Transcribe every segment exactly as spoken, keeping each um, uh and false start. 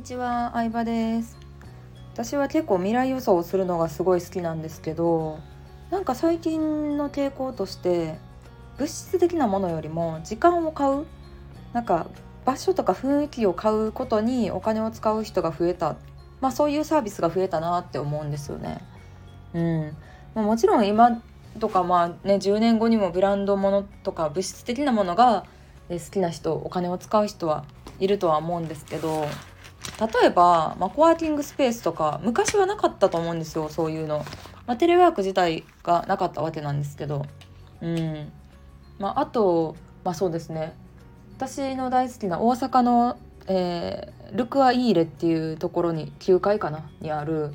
にちは、相葉です。私は結構未来予想をするのがすごい好きなんですけど、なんか最近の傾向として物質的なものよりも時間を買う、なんか場所とか雰囲気を買うことにお金を使う人が増えた、まあ、そういうサービスが増えたなって思うんですよね。うんまあ、もちろん今とかまあねじゅうねんごにもブランドものとか物質的なものが好きな人、お金を使う人はいるとは思うんですけど、例えば、まあ、コワーキングスペースとか昔はなかったと思うんですよ、そういうの。まあ、テレワーク自体がなかったわけなんですけど、うんまあ、あと、まあ、そうですね、私の大好きな大阪の、えー、ルクアイーレっていうところにきゅうかいかなにある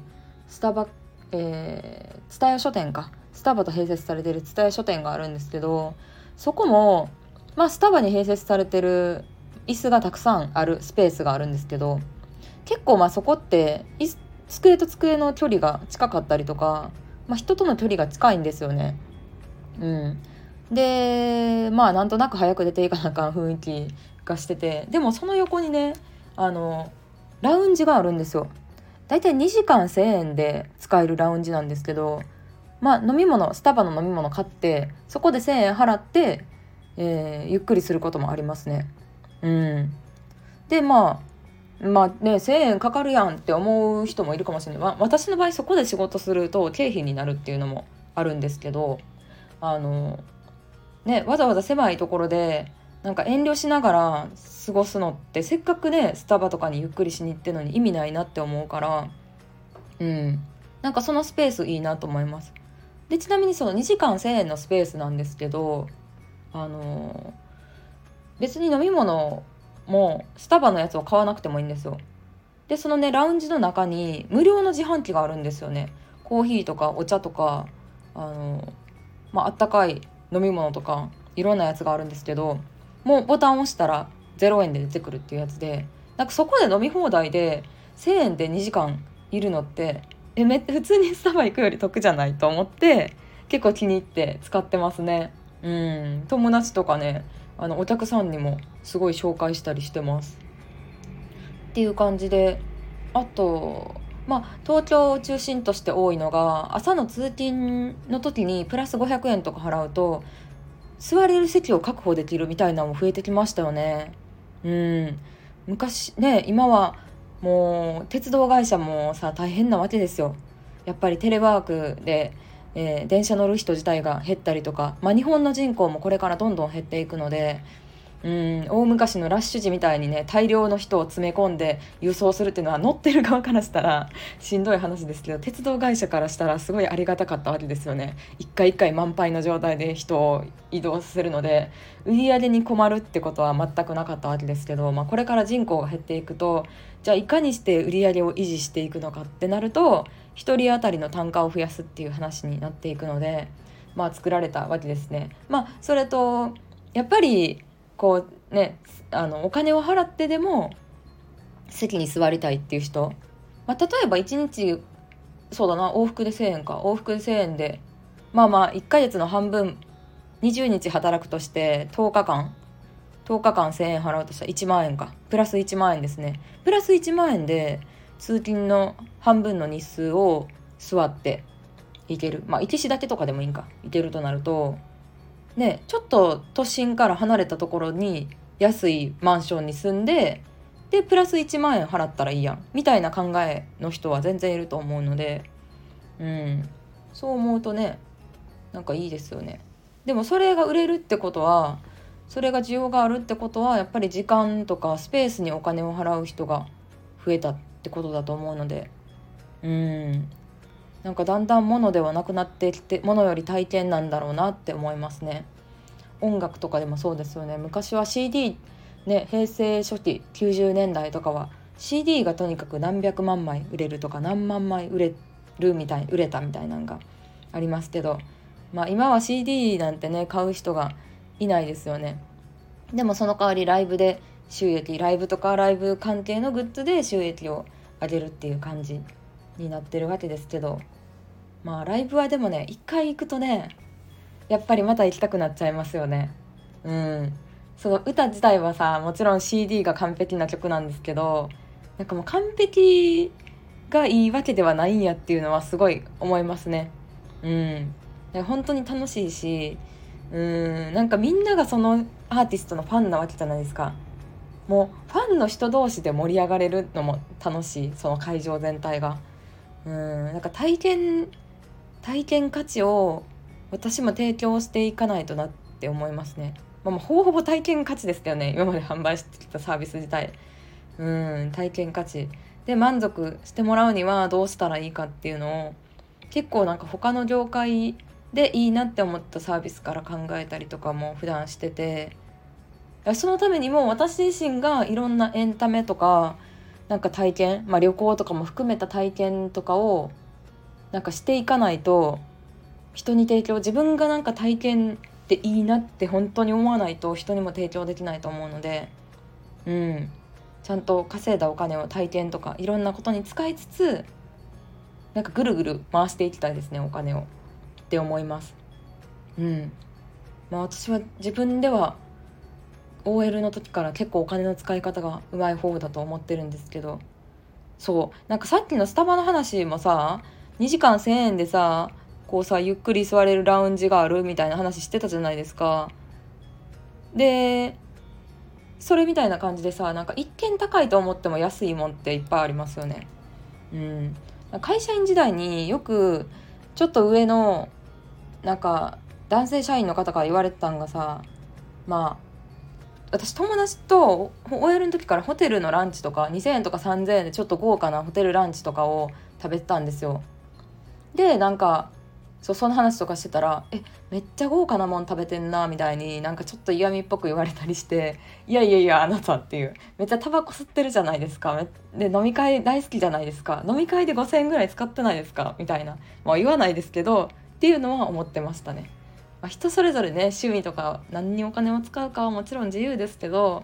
スタバ、えー、蔦屋書店かスタバと併設されてる蔦屋書店があるんですけど、そこも、まあ、スタバに併設されてる椅子がたくさんあるスペースがあるんですけど、結構まあそこって机と机の距離が近かったりとか、まあ、人との距離が近いんですよね。うん、でまあなんとなく早く出ていかなあかん雰囲気がしてて、でもその横にねあのラウンジがあるんですよ。だいたいにじかんせんえんで使えるラウンジなんですけど、まあ、飲み物スタバの飲み物買ってそこでせんえん払って、えー、ゆっくりすることもありますね。うん、でまあまあねせんえんかかるやんって思う人もいるかもしれない、まあ、私の場合そこで仕事すると経費になるっていうのもあるんですけど、あのねわざわざ狭いところでなんか遠慮しながら過ごすのって、せっかくねスタバとかにゆっくりしに行ってるのに意味ないなって思うから、うんなんかそのスペースいいなと思います。でちなみにそのにじかんせんえんのスペースなんですけど、あの別に飲み物もスタバのやつを買わなくてもいいんですよ。でそのねラウンジの中に無料の自販機があるんですよね。コーヒーとかお茶とか、あのまああったかい飲み物とかいろんなやつがあるんですけど、もうボタンを押したらゼロえんで出てくるっていうやつで、なんかそこで飲み放題でせんえんでにじかんいるのってえめ普通にスタバ行くより得じゃないと思って、結構気に入って使ってますね。うん友達とかねあのお客さんにもすごい紹介したりしてますっていう感じで、あとまあ東京を中心として多いのが朝の通勤の時にプラスごひゃくえんとか払うと座れる席を確保できるみたいなのも増えてきましたよね。うん昔ね今はもう鉄道会社もさ大変なわけですよ。やっぱりテレワークでえー、電車乗る人自体が減ったりとか、まあ、日本の人口もこれからどんどん減っていくので、うん大昔のラッシュ時みたいにね大量の人を詰め込んで輸送するっていうのは乗ってる側からしたらしんどい話ですけど、鉄道会社からしたらすごいありがたかったわけですよね。一回一回満杯の状態で人を移動させるので売り上げに困るってことは全くなかったわけですけど、まあ、これから人口が減っていくとじゃあいかにして売り上げを維持していくのかってなるとひとり当たりの単価を増やすっていう話になっていくので、まあ、作られたわけですね。まあ、それとやっぱりこうねあのお金を払ってでも席に座りたいっていう人、まあ、例えばいちにちそうだな往復でせんえんか往復でせんえんでまあまあいっかげつの半分にじゅうにち働くとしてとおかかんとおかかんせんえん払うとしたらいちまんえんかプラスいちまんえんですね。プラスいちまんえんで通勤の半分の日数を座って行ける、まあ行きしだけとかでもいいんか行けるとなるとね、ちょっと都心から離れたところに安いマンションに住んででプラスいちまんえん払ったらいいやんみたいな考えの人は全然いると思うので、うんそう思うとねなんかいいですよね。でもそれが売れるってことはそれが需要があるってことはやっぱり時間とかスペースにお金を払う人が増えたってことだと思うので、うんなんかだんだん物ではなくなってきて物より体験なんだろうなって思いますね。音楽とかでもそうですよね。昔は シーディー、ね、平成初期きゅうじゅうねんだいとかは シーディー がとにかく何百万枚売れるとか何万枚売れるみたい売れたみたいなのがありますけど、まあ、今は シーディー なんてね買う人がいないですよね。でもその代わりライブで収益ライブとかライブ関係のグッズで収益を上げるっていう感じになってるわけですけど、まあライブはでもね一回行くとねやっぱりまた行きたくなっちゃいますよね。うんその歌自体はさもちろん シーディー が完璧な曲なんですけど、なんかもう完璧がいいわけではないんやっていうのはすごい思いますね。うん、本当に楽しいし、うん、なんかみんながそのアーティストのファンなわけじゃないですか。もうファンの人同士で盛り上がれるのも楽しい、その会場全体が。うん、なんか体験体験価値を私も提供していかないとなって思いますね。まあ、もうほぼほぼ体験価値ですよね、今まで販売してきたサービス自体。うん、体験価値で満足してもらうにはどうしたらいいかっていうのを結構なんか他の業界でいいなって思ったサービスから考えたりとかも普段してて、そのためにも私自身がいろんなエンタメとかなんか体験、まあ、旅行とかも含めた体験とかをなんかしていかないと、人に提供、自分がなんか体験っていいなって本当に思わないと人にも提供できないと思うので、うん、ちゃんと稼いだお金を体験とかいろんなことに使いつつ、なんかぐるぐる回していきたいですね、お金をって思います。うん、まあ私は自分では オーエル の時から結構お金の使い方がうまい方だと思ってるんですけど、そうなんかさっきのスタバの話もさ、にじかんせんえんでさ、こうさゆっくり座れるラウンジがあるみたいな話してたじゃないですか。でそれみたいな感じでさ、なんか一見高いと思っても安いもんっていっぱいありますよね。うん、会社員時代によくちょっと上のなんか男性社員の方から言われてたんがさ、まあ私友達と オーエル の時からホテルのランチとかにせんえんとかさんぜんえんでちょっと豪華なホテルランチとかを食べてたんですよ。でなんかそう、その話とかしてたら、えめっちゃ豪華なもん食べてんなみたいになんかちょっと嫌味っぽく言われたりして、いやいやいやあなたっていう、めっちゃタバコ吸ってるじゃないですか、で飲み会大好きじゃないですか、飲み会でごせんえんぐらい使ってないですかみたいな、まあ、言わないですけどっていうのは思ってましたね。まあ、人それぞれね、趣味とか何にお金を使うかはもちろん自由ですけど、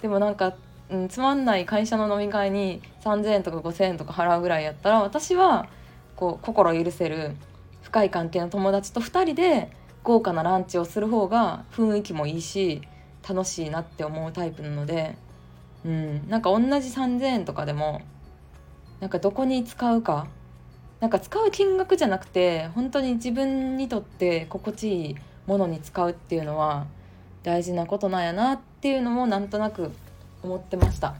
でもなんか、うん、つまんない会社の飲み会にさんぜんえんとかごせんえんとか払うぐらいやったら、私はこう心許せる深い関係の友達とふたりで豪華なランチをする方が雰囲気もいいし楽しいなって思うタイプなので、うん、なんか同じさんぜんえんとかでもなんかどこに使うか、なんか使う金額じゃなくて本当に自分にとって心地いいものに使うっていうのは大事なことなんやなっていうのもなんとなく思ってました。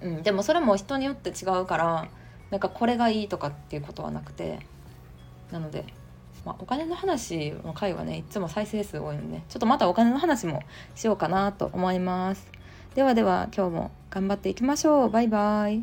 うん、でもそれも人によって違うから、なんかこれがいいとかっていうことはなくて、なので、まあ、お金の話の回はね、いつも再生数多いので、ね、ちょっとまたお金の話もしようかなと思います。ではでは今日も頑張っていきましょう。バイバイ。